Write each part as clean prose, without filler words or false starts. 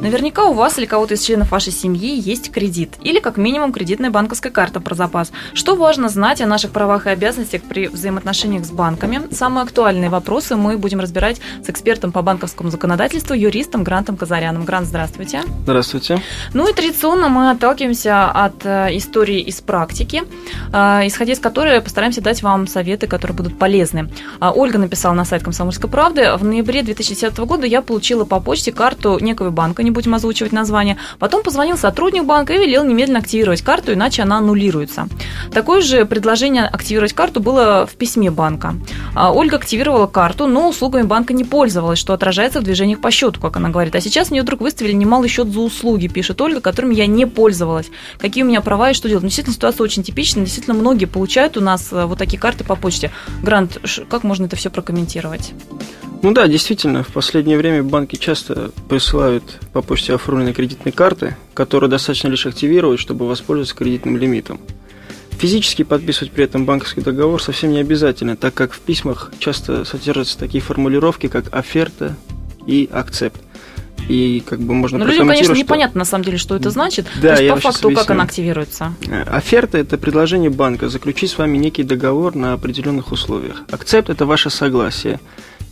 Наверняка у вас или кого-то из членов вашей семьи есть кредит или, как минимум, кредитная банковская карта про запас. Что важно знать о наших правах и обязанностях при взаимоотношениях с банками? Самые актуальные вопросы мы будем разбирать с экспертом по банковскому законодательству, юристом Грантом Казаряном. Грант, здравствуйте. Здравствуйте. Ну и традиционно мы отталкиваемся от истории из практики, исходя из которой постараемся дать вам советы, которые будут полезны. Ольга написала на сайт «Комсомольской правды». В ноябре 2010 года я получила по почте карту некого банка, будем озвучивать название. Потом позвонил сотрудник банка и велел немедленно активировать карту, иначе она аннулируется. Такое же предложение активировать карту было в письме банка. Ольга активировала карту, но услугами банка не пользовалась, что отражается в движениях по счету, как она говорит. А сейчас мне вдруг выставили немалый счет за услуги, пишет Ольга, которыми я не пользовалась. Какие у меня права и что делать? Ну, действительно, ситуация очень типичная. Действительно, многие получают у нас вот такие карты по почте. Грант, как можно это все прокомментировать? Ну да, действительно, в последнее время банки часто присылают по почте оформленные кредитные карты, которые достаточно лишь активировать, чтобы воспользоваться кредитным лимитом. Физически подписывать при этом банковский договор совсем не обязательно, так как в письмах часто содержатся такие формулировки, как оферта и акцепт. И как бы можно прокомментировать. Но людям, конечно, непонятно на самом деле, что это значит. Да, то есть, по факту, как она активируется? Оферта – это предложение банка заключить с вами некий договор на определенных условиях. Акцепт – это ваше согласие.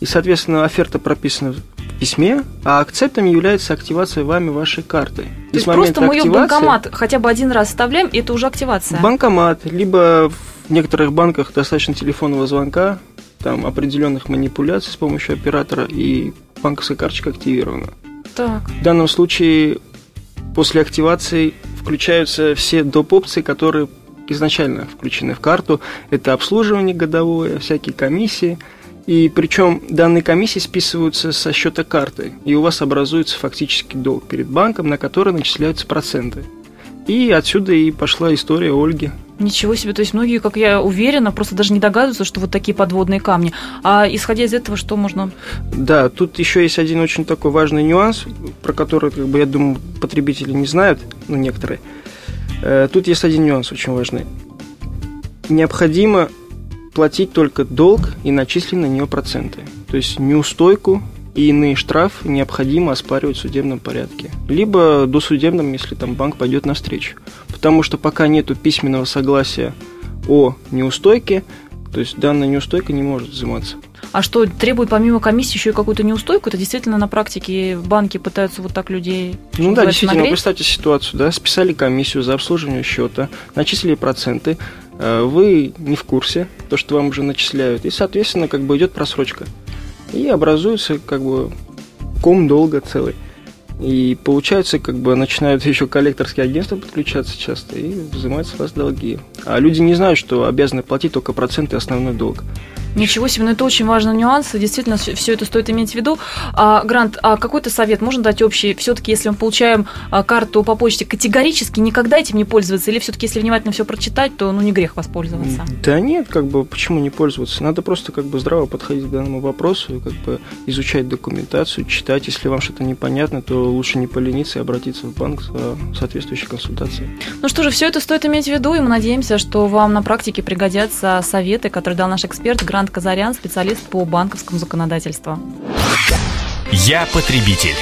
И, соответственно, оферта прописана в письме, а акцептом является активация вами вашей карты. То есть просто мы ее в банкомат хотя бы один раз вставляем, и это уже активация? Банкомат, либо в некоторых банках достаточно телефонного звонка, там определенных манипуляций с помощью оператора, и банковская карточка активирована. Так. В данном случае после активации включаются все доп. Опции, которые изначально включены в карту. Это обслуживание годовое, всякие комиссии. И причем данные комиссии списываются со счета карты, и у вас образуется фактически долг перед банком, на который начисляются проценты. И отсюда и пошла история Ольги. Ничего себе, то есть многие, как я уверена, просто даже не догадываются, что вот такие подводные камни. А исходя из этого, что можно? Да, тут еще есть один очень такой важный нюанс, про который, как бы, я думаю, потребители не знают, ну, некоторые. Тут есть один нюанс очень важный. Необходимо платить только долг и начислены на нее проценты. То есть неустойку и иные штрафы необходимо оспаривать в судебном порядке. Либо досудебном, если там банк пойдет навстречу. Потому что пока нету письменного согласия о неустойке, то есть данная неустойка не может взиматься. А что, требует помимо комиссии еще и какую-то неустойку? Это действительно на практике банки пытаются вот так людей нагреть? Ну да, действительно, нагреть? Представьте ситуацию, да, списали комиссию за обслуживание счета, начислили проценты, вы не в курсе, то, что вам уже начисляют, и, соответственно, как бы идет просрочка. И образуется, как бы, ком долга целый. И получается, как бы, начинают еще коллекторские агентства подключаться часто и взимать с вас долги. А люди не знают, что обязаны платить только проценты и основной долг. Ничего себе, но это очень важный нюанс, и действительно все это стоит иметь в виду. Грант, а какой-то совет можно дать общий? Все-таки, если мы получаем карту по почте, категорически никогда этим не пользоваться? Или все-таки, если внимательно все прочитать, то, ну, не грех воспользоваться? Да нет, как бы, почему не пользоваться? Надо просто, как бы, здраво подходить к данному вопросу, и, как бы, изучать документацию, читать. Если вам что-то непонятно, то лучше не полениться и обратиться в банк за соответствующей консультацией. Ну что же, все это стоит иметь в виду, и мы надеемся, что вам на практике пригодятся советы, которые дал наш эксперт Грант Казарян, специалист по банковскому законодательству. Я потребитель.